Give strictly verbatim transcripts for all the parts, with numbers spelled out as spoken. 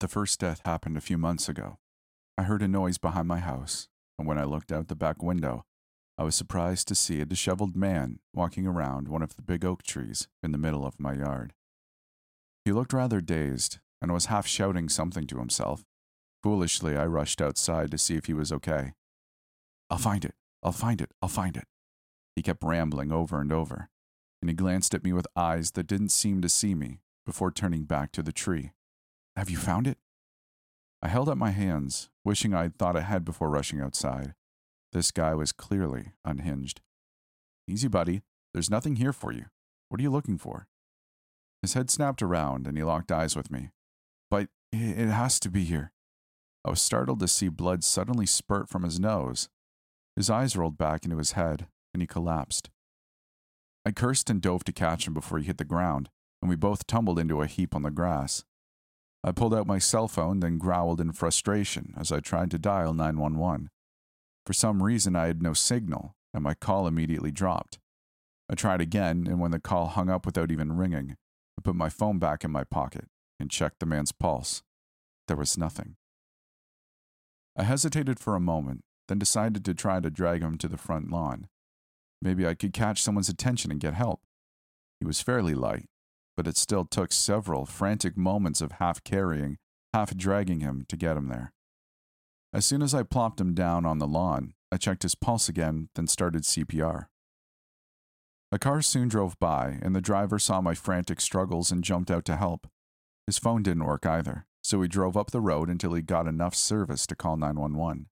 The first death happened a few months ago. I heard a noise behind my house, and when I looked out the back window, I was surprised to see a disheveled man walking around one of the big oak trees in the middle of my yard. He looked rather dazed and was half shouting something to himself. Foolishly, I rushed outside to see if he was okay. "I'll find it, I'll find it, I'll find it." He kept rambling over and over, and he glanced at me with eyes that didn't seem to see me before turning back to the tree. "Have you found it?" I held up my hands, wishing I'd thought ahead before rushing outside. This guy was clearly unhinged. "Easy, buddy. There's nothing here for you. What are you looking for?" His head snapped around and he locked eyes with me. "But it has to be here." I was startled to see blood suddenly spurt from his nose. His eyes rolled back into his head and he collapsed. I cursed and dove to catch him before he hit the ground, and we both tumbled into a heap on the grass. I pulled out my cell phone, then growled in frustration as I tried to dial nine one one. For some reason, I had no signal, and my call immediately dropped. I tried again, and when the call hung up without even ringing, I put my phone back in my pocket and checked the man's pulse. There was nothing. I hesitated for a moment, then decided to try to drag him to the front lawn. Maybe I could catch someone's attention and get help. He was fairly light, but it still took several frantic moments of half-carrying, half-dragging him to get him there. As soon as I plopped him down on the lawn, I checked his pulse again, then started C P R. A car soon drove by, and the driver saw my frantic struggles and jumped out to help. His phone didn't work either, so he drove up the road until he got enough service to call nine one one,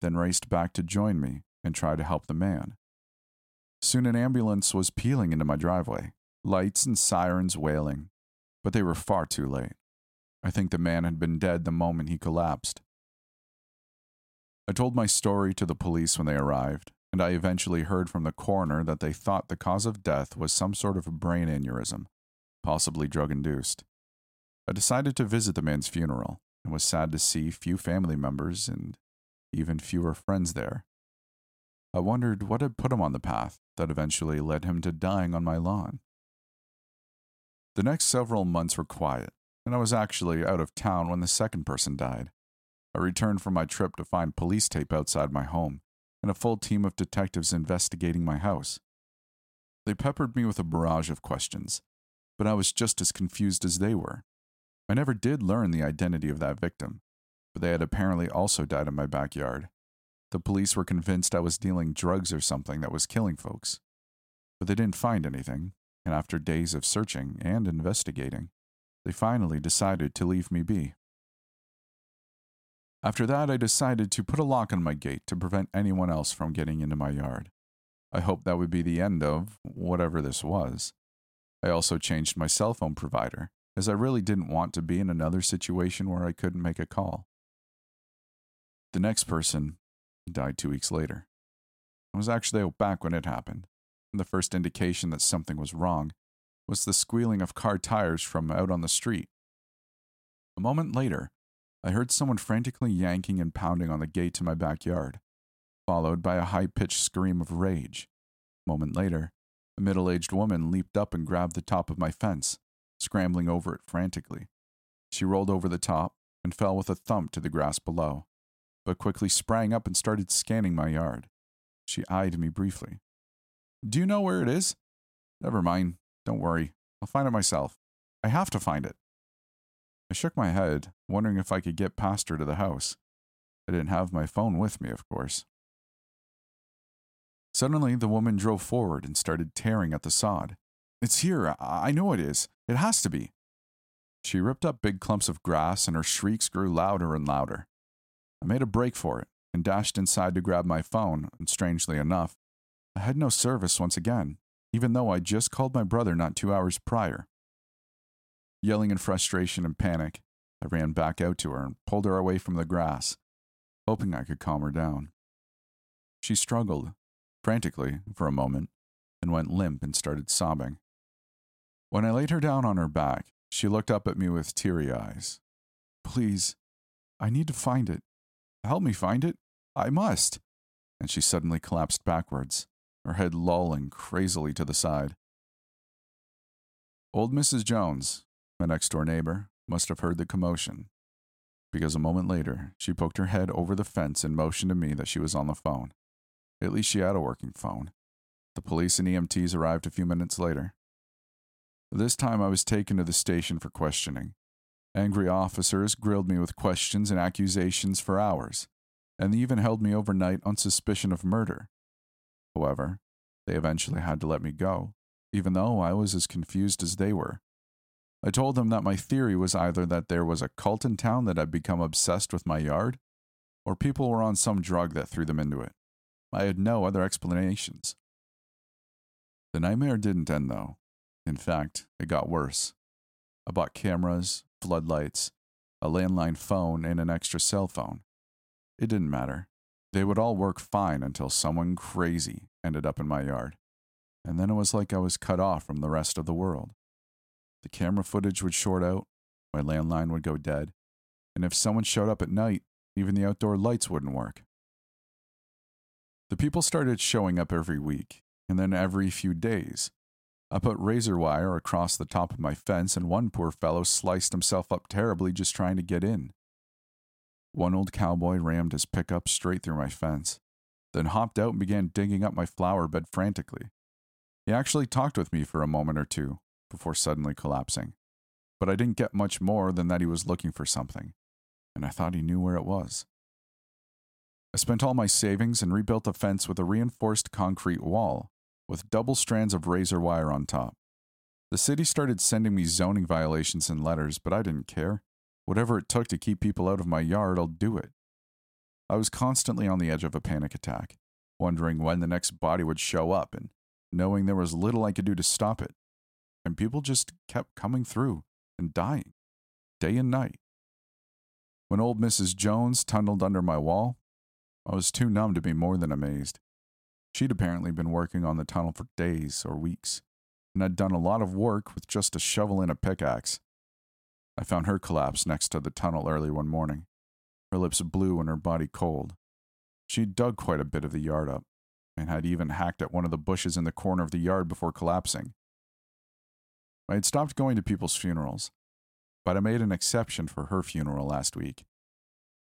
then raced back to join me and try to help the man. Soon an ambulance was peeling into my driveway, lights and sirens wailing, but they were far too late. I think the man had been dead the moment he collapsed. I told my story to the police when they arrived, and I eventually heard from the coroner that they thought the cause of death was some sort of brain aneurysm, possibly drug-induced. I decided to visit the man's funeral, and was sad to see few family members and even fewer friends there. I wondered what had put him on the path that eventually led him to dying on my lawn. The next several months were quiet, and I was actually out of town when the second person died. I returned from my trip to find police tape outside my home, and a full team of detectives investigating my house. They peppered me with a barrage of questions, but I was just as confused as they were. I never did learn the identity of that victim, but they had apparently also died in my backyard. The police were convinced I was dealing drugs or something that was killing folks. But they didn't find anything, and after days of searching and investigating, they finally decided to leave me be. After that, I decided to put a lock on my gate to prevent anyone else from getting into my yard. I hoped that would be the end of whatever this was. I also changed my cell phone provider, as I really didn't want to be in another situation where I couldn't make a call. The next person died two weeks later. I was actually out back when it happened, and the first indication that something was wrong was the squealing of car tires from out on the street. A moment later, I heard someone frantically yanking and pounding on the gate to my backyard, followed by a high-pitched scream of rage. A moment later, a middle-aged woman leaped up and grabbed the top of my fence, scrambling over it frantically. She rolled over the top and fell with a thump to the grass below, but quickly sprang up and started scanning my yard. She eyed me briefly. "Do you know where it is?" "Never mind. Don't worry. I'll find it myself. I have to find it." I shook my head, wondering if I could get past her to the house. I didn't have my phone with me, of course. Suddenly, the woman drove forward and started tearing at the sod. "It's here. I know it is. It has to be." She ripped up big clumps of grass, and her shrieks grew louder and louder. I made a break for it and dashed inside to grab my phone, and strangely enough, I had no service once again, even though I just called my brother not two hours prior. Yelling in frustration and panic, I ran back out to her and pulled her away from the grass, hoping I could calm her down. She struggled, frantically, for a moment, and went limp and started sobbing. When I laid her down on her back, she looked up at me with teary eyes. "Please, I need to find it. Help me find it. I must." And she suddenly collapsed backwards, her head lolling crazily to the side. Old Missus Jones, my next-door neighbor, must have heard the commotion because a moment later, she poked her head over the fence and motioned to me that she was on the phone. At least she had a working phone. The police and E M Ts arrived a few minutes later. This time I was taken to the station for questioning. Angry officers grilled me with questions and accusations for hours, and they even held me overnight on suspicion of murder. However, they eventually had to let me go, even though I was as confused as they were. I told them that my theory was either that there was a cult in town that had become obsessed with my yard, or people were on some drug that threw them into it. I had no other explanations. The nightmare didn't end, though. In fact, it got worse. I bought cameras, floodlights, a landline phone, and an extra cell phone. It didn't matter. They would all work fine until someone crazy ended up in my yard. And then it was like I was cut off from the rest of the world. The camera footage would short out, my landline would go dead, and if someone showed up at night, even the outdoor lights wouldn't work. The people started showing up every week, and then every few days. I put razor wire across the top of my fence, and one poor fellow sliced himself up terribly just trying to get in. One old cowboy rammed his pickup straight through my fence, then hopped out and began digging up my flower bed frantically. He actually talked with me for a moment or two before suddenly collapsing, but I didn't get much more than that he was looking for something, and I thought he knew where it was. I spent all my savings and rebuilt the fence with a reinforced concrete wall, with double strands of razor wire on top. The city started sending me zoning violations and letters, but I didn't care. Whatever it took to keep people out of my yard, I'll do it. I was constantly on the edge of a panic attack, wondering when the next body would show up and knowing there was little I could do to stop it. And people just kept coming through and dying, day and night. When old Missus Jones tunneled under my wall, I was too numb to be more than amazed. She'd apparently been working on the tunnel for days or weeks, and had done a lot of work with just a shovel and a pickaxe. I found her collapsed next to the tunnel early one morning, her lips blue and her body cold. She'd dug quite a bit of the yard up, and had even hacked at one of the bushes in the corner of the yard before collapsing. I had stopped going to people's funerals, but I made an exception for her funeral last week.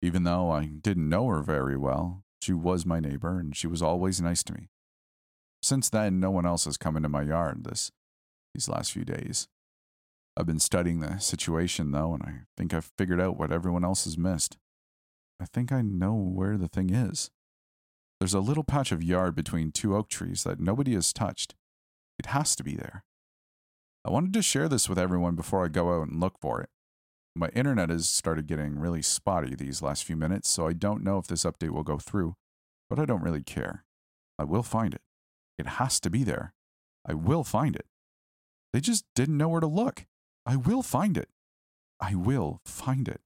Even though I didn't know her very well, she was my neighbor, and she was always nice to me. Since then, no one else has come into my yard this these last few days. I've been studying the situation, though, and I think I've figured out what everyone else has missed. I think I know where the thing is. There's a little patch of yard between two oak trees that nobody has touched. It has to be there. I wanted to share this with everyone before I go out and look for it. My internet has started getting really spotty these last few minutes, so I don't know if this update will go through, but I don't really care. I will find it. It has to be there. I will find it. They just didn't know where to look. I will find it. I will find it.